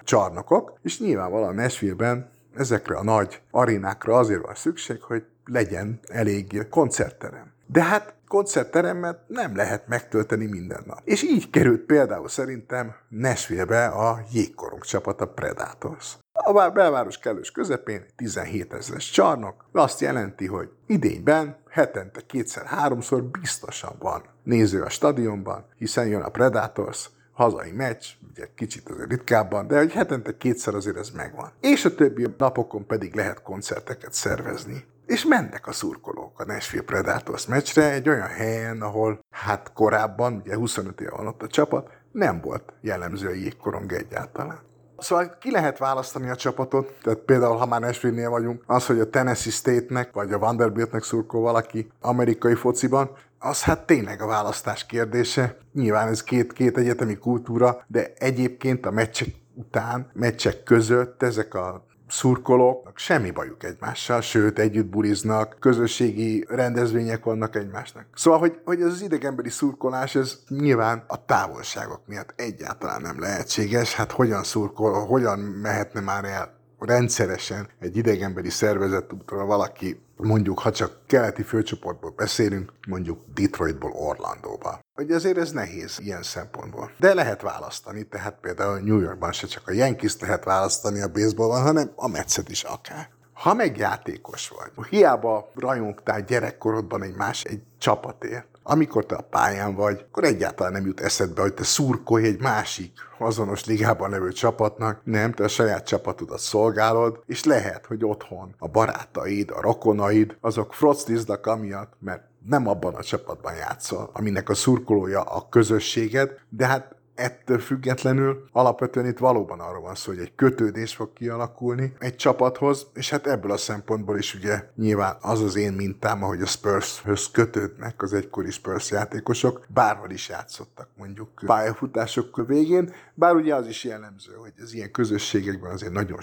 csarnokok, és nyilvánvalóan Nashville-ben ezekre a nagy arénákra azért van szükség, hogy legyen elég koncertterem. De hát koncertteremet nem lehet megtölteni minden nap. És így került például szerintem Nashville-be a jégkorong csapat, a Predators. A belváros kellős közepén 17 000-es csarnok, azt jelenti, hogy idényben hetente 2-3-szor biztosan van néző a stadionban, hiszen jön a Predators, hazai meccs, ugye kicsit azért ritkábban, de hogy hetente 2-szer azért ez megvan. És a többi napokon pedig lehet koncerteket szervezni. És mennek a szurkolók a Nashville Predators meccsre egy olyan helyen, ahol hát korábban, ugye 25 éve van ott a csapat, nem volt jellemző a jégkorong egyáltalán. Szóval ki lehet választani a csapatot, tehát például, ha már Nashville-nél vagyunk, az, hogy a Tennessee State-nek vagy a Vanderbiltnek szurkol valaki amerikai fociban, az hát tényleg a választás kérdése. Nyilván ez két egyetemi kultúra, de egyébként a meccsek után, meccsek között ezek a szurkolóknak semmi bajuk egymással, sőt, együtt buliznak, közösségi rendezvények vannak egymásnak. Szóval, hogy ez az idegenbeli szurkolás, ez nyilván a távolságok miatt egyáltalán nem lehetséges. Hát hogyan szurkol, hogyan mehetne már el rendszeresen egy idegenbeli szervezet útra valaki, mondjuk, ha csak keleti főcsoportból beszélünk, mondjuk Detroitból Orlandóba. Ugye azért ez nehéz ilyen szempontból. De lehet választani, tehát például New Yorkban se csak a Yankees lehet választani a baseballban, hanem a Metszet is akár. Ha meg játékos vagy, hiába rajongtál gyerekkorodban egy csapatért, amikor te a pályán vagy, akkor egyáltalán nem jut eszedbe, hogy te szurkolj egy másik azonos ligában levő csapatnak, nem, te a saját csapatodat szolgálod, és lehet, hogy otthon a barátaid, a rokonaid, azok frocliznak amiatt, mert nem abban a csapatban játszol, aminek a szurkolója a közösséged, de hát ettől függetlenül alapvetően itt valóban arról van szó, hogy egy kötődés fog kialakulni egy csapathoz, és hát ebből a szempontból is ugye nyilván az az én mintám, ahogy a Spurshöz kötődnek az egykori Spurs játékosok, bárhol is játszottak mondjuk pályafutások végén, bár ugye az is jellemző, hogy az ilyen közösségekben azért nagyon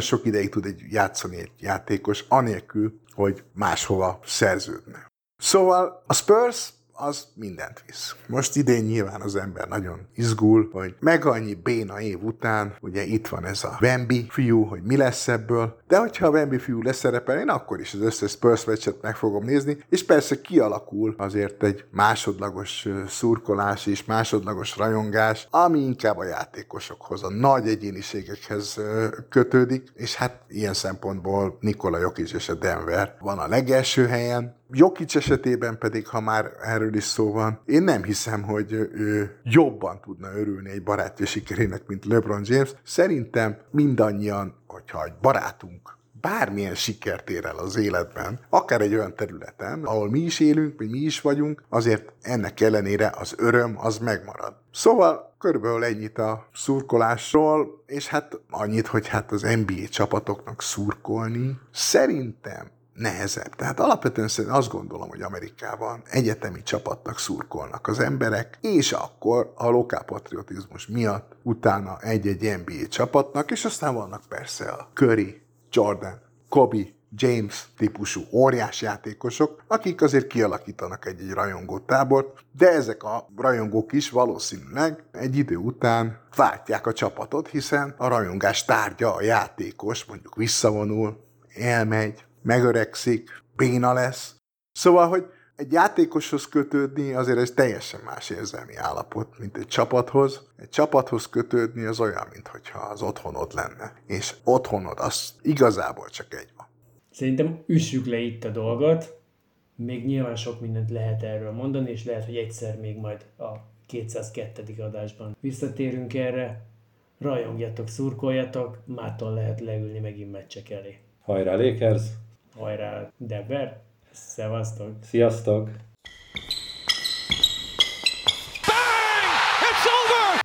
sok ideig tud játszani egy játékos, anélkül, hogy máshova szerződne. Szóval a Spurs az mindent visz. Most idén nyilván az ember nagyon izgul, hogy meg annyi béna év után, ugye itt van ez a Wemby fiú, hogy mi lesz ebből, de hogyha a Wemby fiú leszerepel, én akkor is az összes Spurs meccset meg fogom nézni, és persze kialakul azért egy másodlagos szurkolás és másodlagos rajongás, ami inkább a játékosokhoz, a nagy egyéniségekhez kötődik, és hát ilyen szempontból Nikola Jokic és a Denver van a legelső helyen. Jokic esetében pedig, ha már erről is szó van, én nem hiszem, hogy ő jobban tudna örülni egy barátja sikerének, mint LeBron James. Szerintem mindannyian, hogyha egy barátunk bármilyen sikert ér el az életben, akár egy olyan területen, ahol mi is élünk, vagy mi is vagyunk, azért ennek ellenére az öröm az megmarad. Szóval körülbelül ennyit a szurkolásról, és hát annyit, hogy hát az NBA csapatoknak szurkolni szerintem nehezebb. Tehát alapvetően szerintem azt gondolom, hogy Amerikában egyetemi csapatnak szurkolnak az emberek, és akkor a lokálpatriotizmus miatt utána egy-egy NBA csapatnak, és aztán vannak persze a Curry Jordan, Kobe, James típusú óriás játékosok, akik azért kialakítanak egy rajongó tábort, de ezek a rajongók is valószínűleg egy idő után váltják a csapatot, hiszen a rajongás tárgya a játékos, mondjuk visszavonul, elmegy, megöregszik, béna lesz. Szóval, hogy egy játékoshoz kötődni azért ez teljesen más érzelmi állapot, mint egy csapathoz. Egy csapathoz kötődni az olyan, mintha az otthonod lenne. És otthonod az igazából csak egy van. Szerintem üssük le itt a dolgot. Még nyilván sok mindent lehet erről mondani, és lehet, hogy egyszer még majd a 202. adásban visszatérünk erre. Rajongjatok, szurkoljatok, mától lehet leülni megint meccsek elé. Hajrá Lakers! Hajrá Denver! Szevasztok! Sziasztok!